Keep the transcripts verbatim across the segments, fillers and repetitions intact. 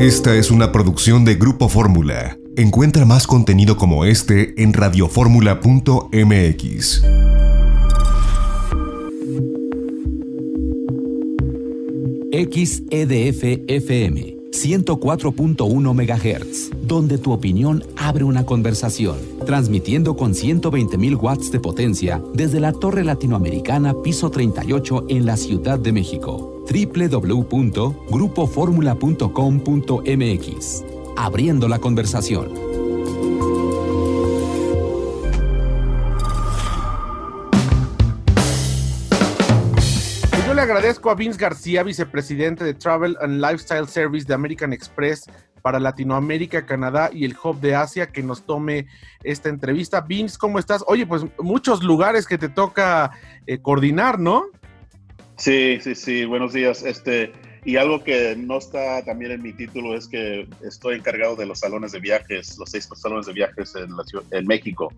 Esta es una producción de Grupo Fórmula. Encuentra más contenido como este en radio fórmula punto m x. X E D F F M ciento cuatro punto uno megahertz, donde tu opinión abre una conversación, transmitiendo con ciento veinte mil watts de potencia desde la Torre Latinoamericana, piso treinta y ocho, en la Ciudad de México. doble u doble u doble u punto grupo fórmula punto com punto m x. Abriendo la conversación. Agradezco a Vince García, vicepresidente de Travel and Lifestyle Service de American Express para Latinoamérica, Canadá y el Hub de Asia, que nos tome esta entrevista. Vince, ¿cómo estás? Oye, pues muchos lugares que te toca eh, coordinar, ¿no? Sí, sí, sí. Buenos días. Este, y algo que no está también en mi título es que estoy encargado de los salones de viajes, los seis salones de viajes en, la ciudad, en México,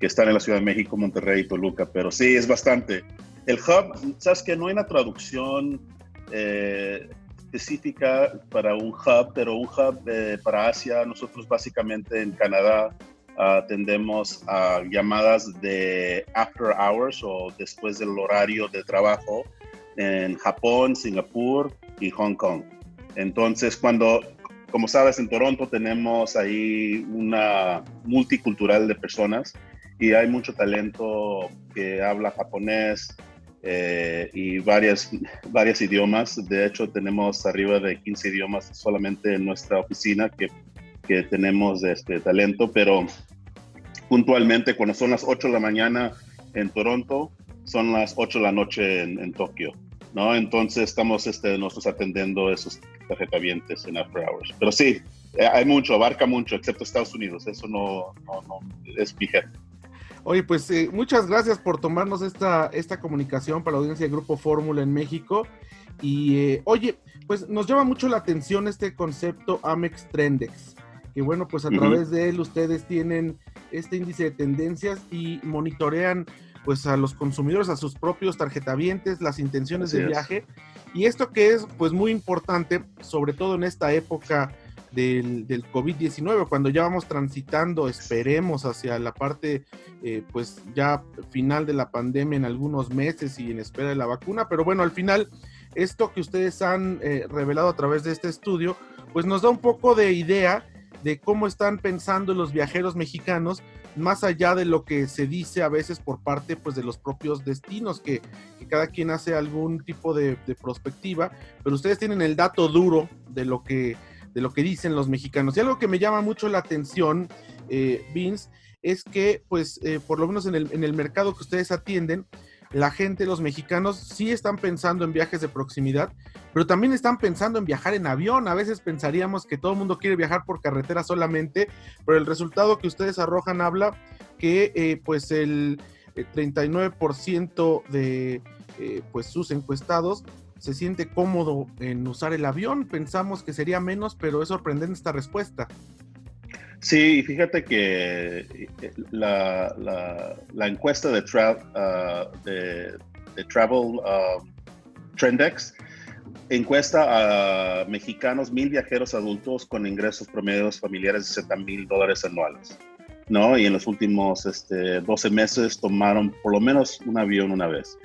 que están en la Ciudad de México, Monterrey y Toluca. Pero sí, es bastante. El hub, sabes que no hay una traducción eh, específica para un hub, pero un hub eh, para Asia, nosotros básicamente en Canadá atendemos uh, a uh, llamadas de after hours o después del horario de trabajo en Japón, Singapur y Hong Kong. Entonces, cuando, como sabes, en Toronto tenemos ahí una multicultural de personas y hay mucho talento que habla japonés eh, y varias, varios idiomas. De hecho, tenemos arriba de quince idiomas solamente en nuestra oficina que, que tenemos este talento, pero puntualmente cuando son las ocho de la mañana en Toronto, son las ocho de la noche en, en Tokio, ¿no? Entonces estamos este, nosotros atendiendo esos tarjetavientes en after hours. Pero sí, hay mucho, abarca mucho, excepto Estados Unidos, eso no, no, no es fijado. Oye, pues eh, muchas gracias por tomarnos esta, esta comunicación para la audiencia de Grupo Fórmula en México. Y eh, oye, pues nos llama mucho la atención este concepto Amex Trendex, que bueno, pues a uh-huh. través de él ustedes tienen este índice de tendencias y monitorean pues a los consumidores, a sus propios tarjetavientes, las intenciones Así de es. viaje. Y esto que es pues muy importante, sobre todo en esta época Del, del covid diecinueve, cuando ya vamos transitando, esperemos, hacia la parte eh, pues ya final de la pandemia en algunos meses y en espera de la vacuna, pero bueno, al final esto que ustedes han eh, revelado a través de este estudio, pues nos da un poco de idea de cómo están pensando los viajeros mexicanos, más allá de lo que se dice a veces por parte pues de los propios destinos, que, que cada quien hace algún tipo de, de prospectiva, pero ustedes tienen el dato duro de lo que de lo que dicen los mexicanos. Y algo que me llama mucho la atención, eh, Vince, es que, pues, eh, por lo menos en el, en el mercado que ustedes atienden, la gente, los mexicanos, sí están pensando en viajes de proximidad, pero también están pensando en viajar en avión. A veces pensaríamos que todo el mundo quiere viajar por carretera solamente, pero el resultado que ustedes arrojan habla que, eh, pues, el, el treinta y nueve por ciento de, eh, pues, sus encuestados se siente cómodo en usar el avión. Pensamos que sería menos, pero es sorprendente esta respuesta. Sí, y fíjate que la, la, la encuesta de, tra, uh, de, de Travel uh, Trendex encuesta a mexicanos, mil viajeros adultos con ingresos promedios familiares de sesenta mil dólares anuales, ¿no? Y en los últimos este, doce meses tomaron por lo menos un avión una vez.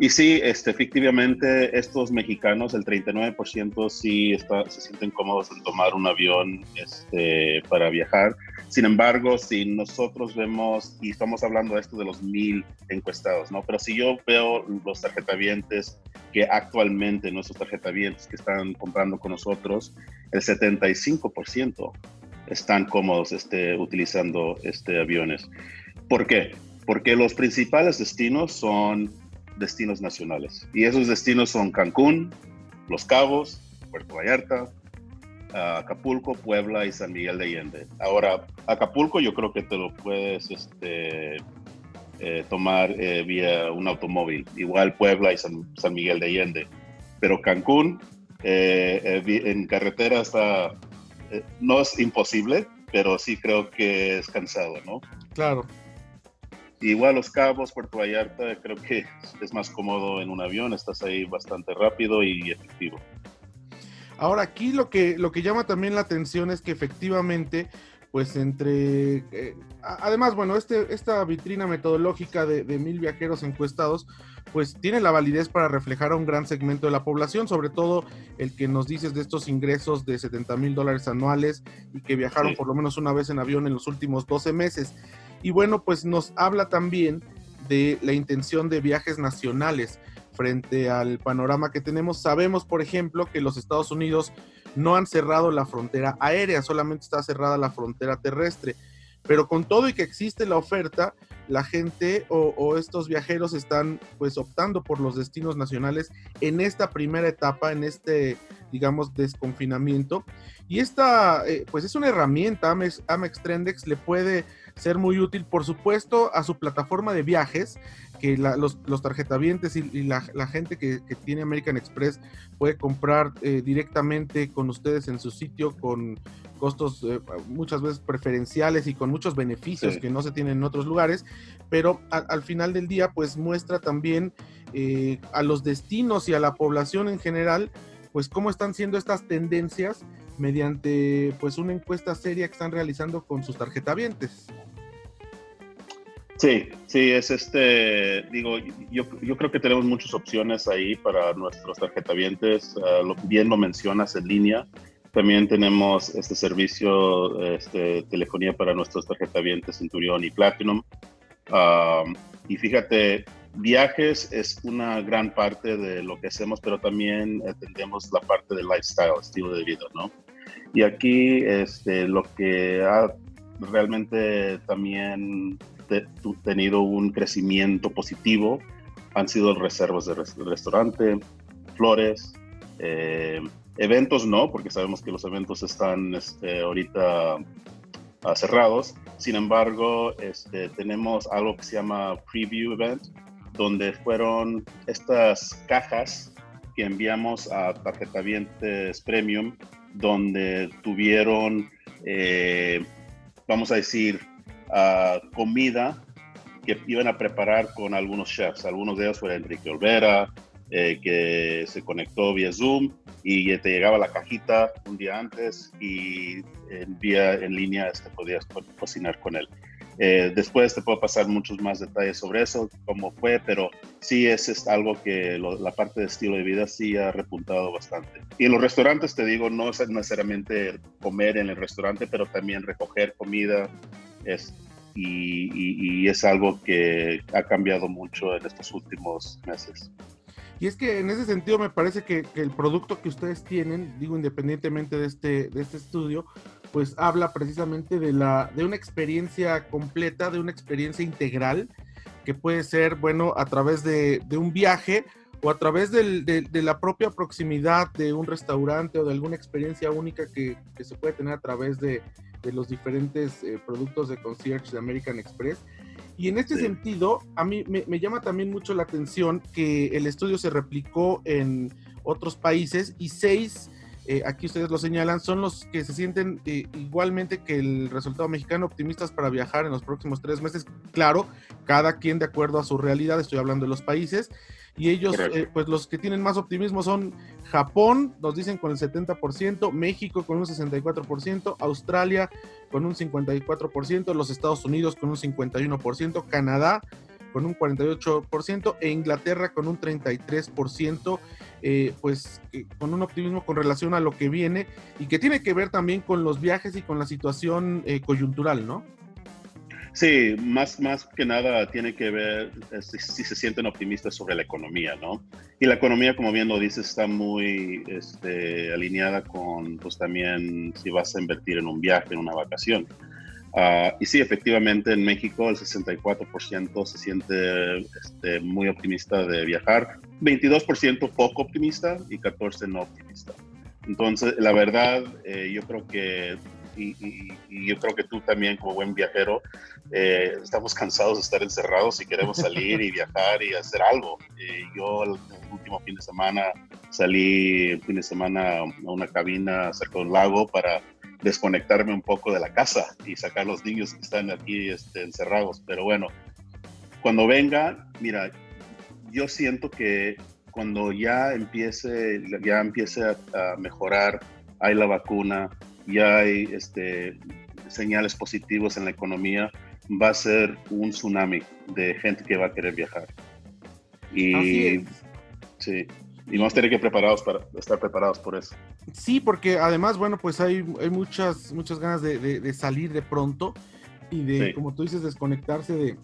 Y sí, este, efectivamente, estos mexicanos, el treinta y nueve por ciento sí está, se sienten cómodos en tomar un avión este, para viajar. Sin embargo, si nosotros vemos, y estamos hablando de esto de los mil encuestados, ¿no? Pero si yo veo los tarjetavientes que actualmente, nuestros tarjetavientes que están comprando con nosotros, el setenta y cinco por ciento están cómodos este, utilizando este, aviones. ¿Por qué? Porque los principales destinos son destinos nacionales. Y esos destinos son Cancún, Los Cabos, Puerto Vallarta, Acapulco, Puebla y San Miguel de Allende. Ahora, Acapulco yo creo que te lo puedes este, eh, tomar eh, vía un automóvil. Igual Puebla y San, San Miguel de Allende. Pero Cancún, eh, eh, en carretera está, eh, no es imposible, pero sí creo que es cansado, ¿no? Claro. Igual Los Cabos, Puerto Vallarta, creo que es más cómodo en un avión, estás ahí bastante rápido y efectivo. Ahora, aquí lo que, lo que llama también la atención es que efectivamente, pues entre... Eh, además, bueno, este, esta vitrina metodológica de, de mil viajeros encuestados, pues tiene la validez para reflejar a un gran segmento de la población, sobre todo el que nos dices de estos ingresos de setenta mil dólares anuales y que viajaron sí. por lo menos una vez en avión en los últimos doce meses. Y bueno, pues nos habla también de la intención de viajes nacionales frente al panorama que tenemos. Sabemos, por ejemplo, que los Estados Unidos no han cerrado la frontera aérea, solamente está cerrada la frontera terrestre, pero con todo y que existe la oferta, la gente o, o estos viajeros están pues optando por los destinos nacionales en esta primera etapa, en este, digamos, desconfinamiento. Y esta eh, pues es una herramienta, Amex, Amex Trendex le puede ser muy útil, por supuesto, a su plataforma de viajes, que la, los, los tarjetavientes y, y la, la gente que, que tiene American Express puede comprar eh, directamente con ustedes en su sitio, con costos eh, muchas veces preferenciales y con muchos beneficios sí. que no se tienen en otros lugares, pero a, al final del día pues muestra también eh, a los destinos y a la población en general pues cómo están siendo estas tendencias mediante pues una encuesta seria que están realizando con sus tarjetavientes. Sí, sí, es este, digo, yo, yo creo que tenemos muchas opciones ahí para nuestros tarjetavientes, uh, lo, bien lo mencionas en línea, también tenemos este servicio, este, telefonía para nuestros tarjetavientes Centurión y Platinum, uh, y fíjate, viajes es una gran parte de lo que hacemos, pero también atendemos la parte de lifestyle, estilo de vida, ¿no? Y aquí este, lo que ha realmente también te, tu, tenido un crecimiento positivo han sido reservas de res, restaurante, flores, eh, eventos no, porque sabemos que los eventos están este, ahorita uh, cerrados. Sin embargo, este, tenemos algo que se llama Preview Event, donde fueron estas cajas que enviamos a tarjetavientes premium, donde tuvieron, eh, vamos a decir, uh, comida que iban a preparar con algunos chefs. Algunos de ellos fue Enrique Olvera, eh, que se conectó vía Zoom y te llegaba la cajita un día antes y en, vía, en línea este, podías co- cocinar con él. Eh, después te puedo pasar muchos más detalles sobre eso, cómo fue, pero sí es, es algo que lo, la parte de estilo de vida sí ha repuntado bastante. Y en los restaurantes, te digo, no es necesariamente comer en el restaurante, pero también recoger comida es, y, y, y es algo que ha cambiado mucho en estos últimos meses. Y es que en ese sentido me parece que, que el producto que ustedes tienen, digo, independientemente de este, de este estudio, pues habla precisamente de la de una experiencia completa, de una experiencia integral, que puede ser, bueno, a través de, de un viaje o a través del, de, de la propia proximidad de un restaurante o de alguna experiencia única que, que se puede tener a través de, de los diferentes eh, productos de concierge de American Express. Y en este sí. sentido, a mí me, me llama también mucho la atención que el estudio se replicó en otros países y seis Eh, aquí ustedes lo señalan, son los que se sienten eh, igualmente que el resultado mexicano, optimistas para viajar en los próximos tres meses, claro, cada quien de acuerdo a su realidad, estoy hablando de los países, y ellos, eh, pues los que tienen más optimismo son Japón, nos dicen con el setenta por ciento, México con un sesenta y cuatro por ciento, Australia con un cincuenta y cuatro por ciento, los Estados Unidos con un cincuenta y uno por ciento, Canadá con un cuarenta y ocho por ciento e Inglaterra con un treinta y tres por ciento, eh, pues eh, con un optimismo con relación a lo que viene y que tiene que ver también con los viajes y con la situación eh, coyuntural, ¿no? Sí, más, más que nada tiene que ver si, si se sienten optimistas sobre la economía, ¿no? Y la economía, como bien lo dices, está muy este, alineada con, pues también si vas a invertir en un viaje, en una vacación. Uh, y sí, efectivamente, en México el sesenta y cuatro por ciento se siente este, muy optimista de viajar, veintidós por ciento poco optimista y catorce por ciento no optimista. Entonces, la verdad, eh, yo creo que, y, y, y yo creo que tú también como buen viajero, eh, estamos cansados de estar encerrados y queremos salir y viajar y hacer algo. Eh, yo el último fin de semana salí el fin de semana a una cabina cerca de un lago para desconectarme un poco de la casa y sacar los niños que están aquí este, encerrados, pero bueno, cuando venga, mira, yo siento que cuando ya empiece, ya empiece a, a mejorar, hay la vacuna, ya hay este, señales positivas en la economía, va a ser un tsunami de gente que va a querer viajar. Y sí, y vamos a tener que preparados para estar preparados por eso. Sí, porque además, bueno, pues hay, hay muchas, muchas ganas de, de, de salir de pronto y de, sí. como tú dices, desconectarse de,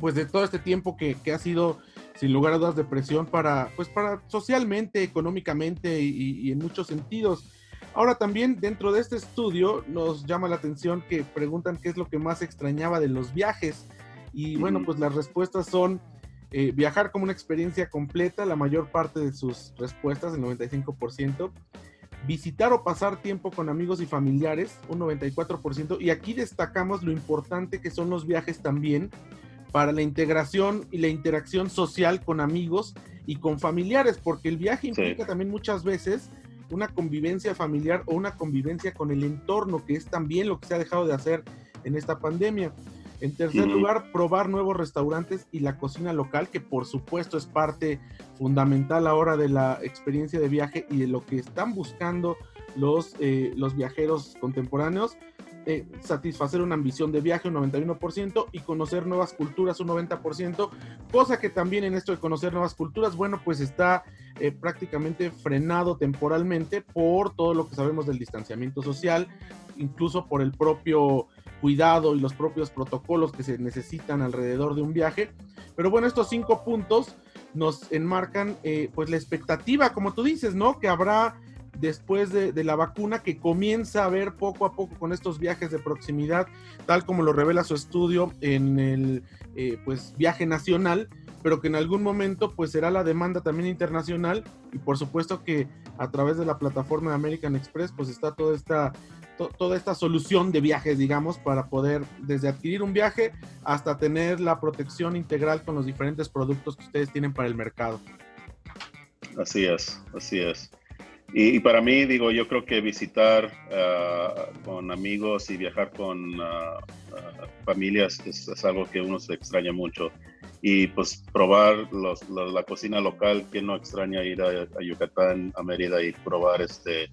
pues de todo este tiempo que, que ha sido, sin lugar a dudas, depresión para, pues para socialmente, económicamente y, y en muchos sentidos. Ahora también dentro de este estudio nos llama la atención que preguntan qué es lo que más extrañaba de los viajes y bueno, uh-huh. pues las respuestas son eh, viajar como una experiencia completa, la mayor parte de sus respuestas, el noventa y cinco por ciento, visitar o pasar tiempo con amigos y familiares, un noventa y cuatro por ciento, y aquí destacamos lo importante que son los viajes también para la integración y la interacción social con amigos y con familiares, porque el viaje implica sí. también muchas veces una convivencia familiar o una convivencia con el entorno, que es también lo que se ha dejado de hacer en esta pandemia. En tercer uh-huh. lugar, probar nuevos restaurantes y la cocina local, que por supuesto es parte fundamental ahora de la experiencia de viaje y de lo que están buscando los, eh, los viajeros contemporáneos. Eh, satisfacer una ambición de viaje, un noventa y uno por ciento, y conocer nuevas culturas, un noventa por ciento, cosa que también en esto de conocer nuevas culturas, bueno, pues está eh, prácticamente frenado temporalmente por todo lo que sabemos del distanciamiento social, incluso por el propio cuidado y los propios protocolos que se necesitan alrededor de un viaje. Pero bueno, estos cinco puntos nos enmarcan eh, pues la expectativa, como tú dices, ¿no? Que habrá después de, de la vacuna, que comienza a ver poco a poco con estos viajes de proximidad, tal como lo revela su estudio en el eh, pues, viaje nacional, pero que en algún momento pues, será la demanda también internacional, y por supuesto que a través de la plataforma de American Express pues está toda esta, to, toda esta solución de viajes, digamos, para poder desde adquirir un viaje hasta tener la protección integral con los diferentes productos que ustedes tienen para el mercado. Así es, así es. Y, y para mí, digo, yo creo que visitar uh, con amigos y viajar con uh, uh, familias es, es algo que uno se extraña mucho. Y pues probar los, los, la cocina local, ¿quién no extraña ir a, a Yucatán, a Mérida y probar este,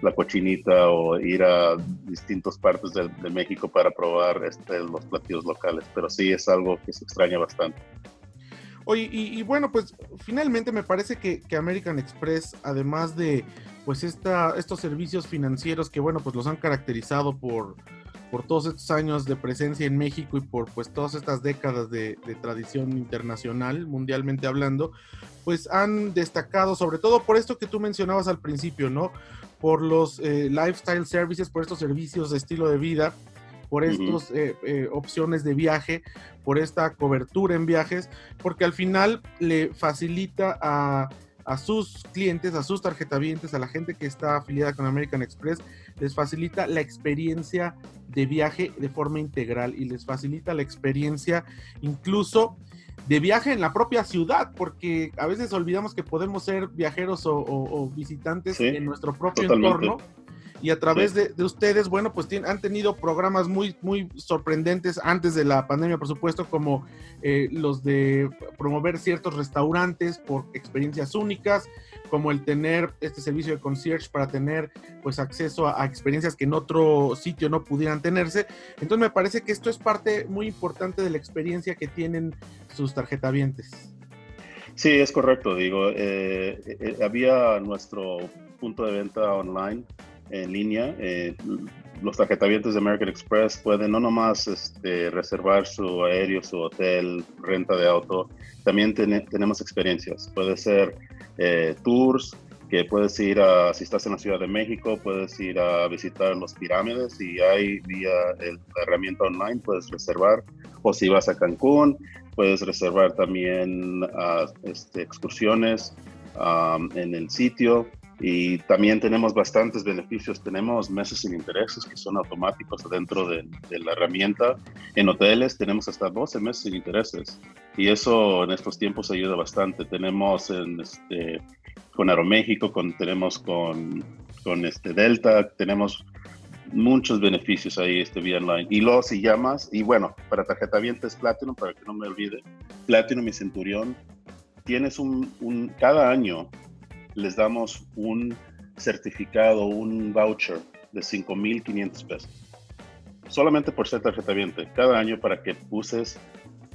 la cochinita o ir a distintas partes de, de México para probar este, los platillos locales? Pero sí es algo que se extraña bastante. Oye, y, y bueno, pues finalmente me parece que, que American Express, además de pues esta, estos servicios financieros que bueno, pues los han caracterizado por, por todos estos años de presencia en México y por pues todas estas décadas de, de tradición internacional, mundialmente hablando, pues han destacado sobre todo por esto que tú mencionabas al principio, ¿no? Por los eh, lifestyle services, por estos servicios de estilo de vida, por estas uh-huh. eh, eh, opciones de viaje, por esta cobertura en viajes, porque al final le facilita a, a sus clientes, a sus tarjetavientes, a la gente que está afiliada con American Express, les facilita la experiencia de viaje de forma integral y les facilita la experiencia incluso de viaje en la propia ciudad, porque a veces olvidamos que podemos ser viajeros o, o, o visitantes sí, en nuestro propio totalmente. entorno. Y a través sí. de, de ustedes, bueno, pues tienen, han tenido programas muy, muy sorprendentes antes de la pandemia, por supuesto, como eh, los de promover ciertos restaurantes por experiencias únicas, como el tener este servicio de concierge para tener pues acceso a, a experiencias que en otro sitio no pudieran tenerse. Entonces me parece que esto es parte muy importante de la experiencia que tienen sus tarjetavientes. Sí, es correcto, digo, eh, eh, había nuestro punto de venta online, en línea, eh, los tarjetavientes de American Express pueden no nomás este, reservar su aéreo, su hotel, renta de auto, también ten- tenemos experiencias, puede ser eh, tours, que puedes ir a, si estás en la Ciudad de México, puedes ir a visitar los pirámides y hay vía el, la herramienta online, puedes reservar, o si vas a Cancún, puedes reservar también uh, este, excursiones um, en el sitio. Y también tenemos bastantes beneficios, tenemos meses sin intereses que son automáticos dentro de, de la herramienta. En hoteles tenemos hasta doce meses sin intereses y eso en estos tiempos ayuda bastante. Tenemos en este, con Aeroméxico, con, tenemos con, con este Delta, tenemos muchos beneficios ahí este vía online. Y luego si llamas, y bueno, para tarjetavientes Platinum, para que no me olvide, Platinum y Centurión, tienes un, un, cada año les damos un certificado, un voucher de cinco mil quinientos pesos. Solamente por ser tarjetaviente, cada año, para que uses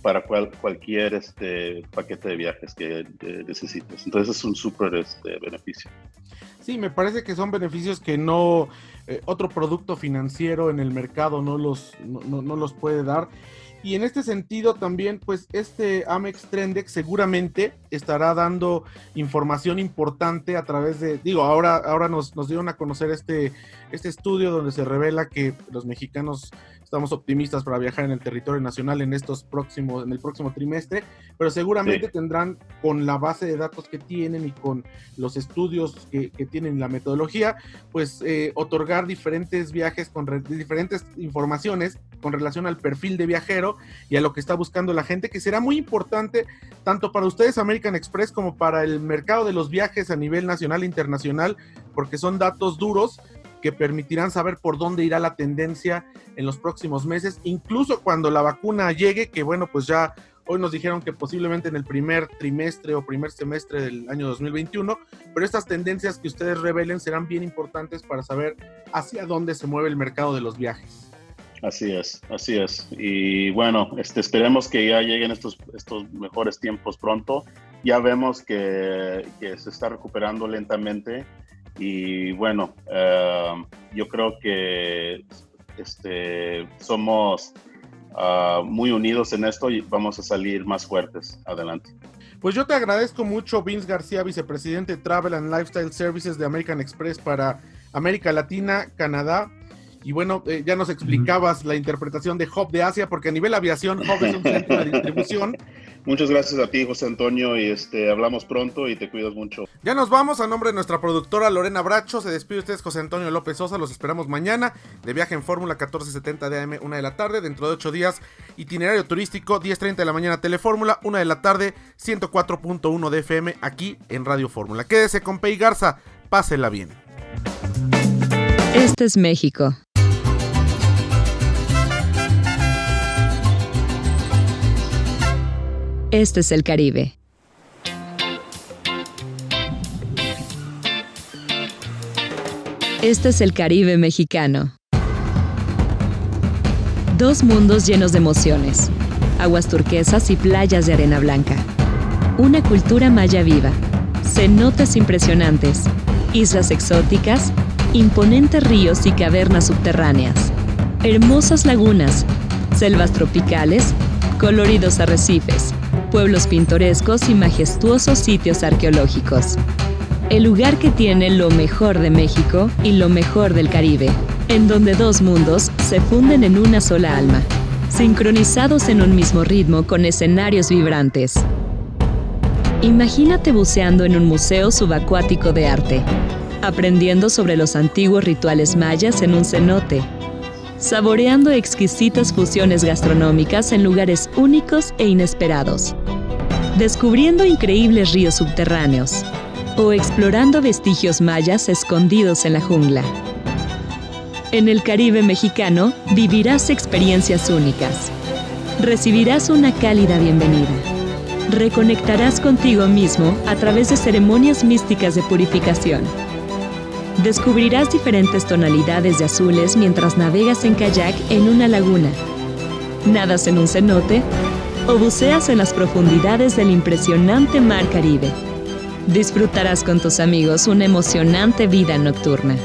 para cual, cualquier este, paquete de viajes que de, necesites. Entonces es un súper este, beneficio. Sí, me parece que son beneficios que no eh, otro producto financiero en el mercado no los, no, no, no los puede dar. Y en este sentido también, pues este Amex Trendex seguramente estará dando información importante a través de, digo, ahora, ahora nos, nos dieron a conocer este, este estudio donde se revela que los mexicanos estamos optimistas para viajar en el territorio nacional en estos próximos, en el próximo trimestre, pero seguramente sí tendrán, con la base de datos que tienen y con los estudios que, que tienen, la metodología, pues eh, otorgar diferentes viajes con re, diferentes informaciones con relación al perfil de viajero y a lo que está buscando la gente, que será muy importante tanto para ustedes, American Express, como para el mercado de los viajes a nivel nacional e internacional, porque son datos duros que permitirán saber por dónde irá la tendencia en los próximos meses, incluso cuando la vacuna llegue, que bueno, pues ya hoy nos dijeron que posiblemente en el primer trimestre o primer semestre del año dos mil veintiuno, pero estas tendencias que ustedes revelen serán bien importantes para saber hacia dónde se mueve el mercado de los viajes. Así es, así es. Y bueno, este, esperemos que ya lleguen estos, estos mejores tiempos pronto. Ya vemos que, que se está recuperando lentamente. Y bueno, uh, yo creo que este, somos uh, muy unidos en esto y vamos a salir más fuertes adelante. Pues yo te agradezco mucho, Vince García, vicepresidente de Travel and Lifestyle Services de American Express para América Latina, Canadá. Y bueno, eh, ya nos explicabas la interpretación de Hub de Asia, porque a nivel aviación, Hub es un centro de distribución. Muchas gracias a ti, José Antonio, y este, hablamos pronto y te cuidas mucho. Ya nos vamos, a nombre de nuestra productora Lorena Bracho, se despide ustedes José Antonio López Sosa, los esperamos mañana, de viaje en Fórmula, catorce setenta de A M, una de la tarde, dentro de ocho días, itinerario turístico, diez treinta de la mañana, Telefórmula, una de la tarde, ciento cuatro punto uno de F M, aquí en Radio Fórmula. Quédese con Pei Garza, pásela bien. Este es México. Este es el Caribe. Este es el Caribe mexicano. Dos mundos llenos de emociones, aguas turquesas y playas de arena blanca. Una cultura maya viva, cenotes impresionantes, islas exóticas, imponentes ríos y cavernas subterráneas, hermosas lagunas, selvas tropicales, coloridos arrecifes, pueblos pintorescos y majestuosos sitios arqueológicos. El lugar que tiene lo mejor de México y lo mejor del Caribe, en donde dos mundos se funden en una sola alma, sincronizados en un mismo ritmo con escenarios vibrantes. Imagínate buceando en un museo subacuático de arte, aprendiendo sobre los antiguos rituales mayas en un cenote, saboreando exquisitas fusiones gastronómicas en lugares únicos e inesperados, descubriendo increíbles ríos subterráneos o explorando vestigios mayas escondidos en la jungla. En el Caribe mexicano vivirás experiencias únicas, recibirás una cálida bienvenida, reconectarás contigo mismo a través de ceremonias místicas de purificación. Descubrirás diferentes tonalidades de azules mientras navegas en kayak en una laguna, nadas en un cenote o buceas en las profundidades del impresionante mar Caribe. Disfrutarás con tus amigos una emocionante vida nocturna.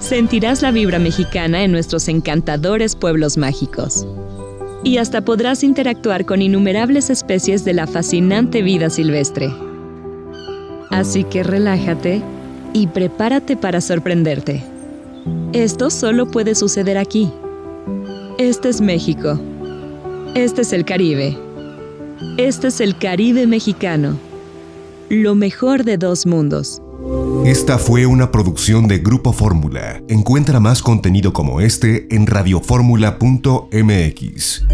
Sentirás la vibra mexicana en nuestros encantadores pueblos mágicos. Y hasta podrás interactuar con innumerables especies de la fascinante vida silvestre. Así que relájate y prepárate para sorprenderte. Esto solo puede suceder aquí. Este es México. Este es el Caribe. Este es el Caribe mexicano. Lo mejor de dos mundos. Esta fue una producción de Grupo Fórmula. Encuentra más contenido como este en radio fórmula punto m x.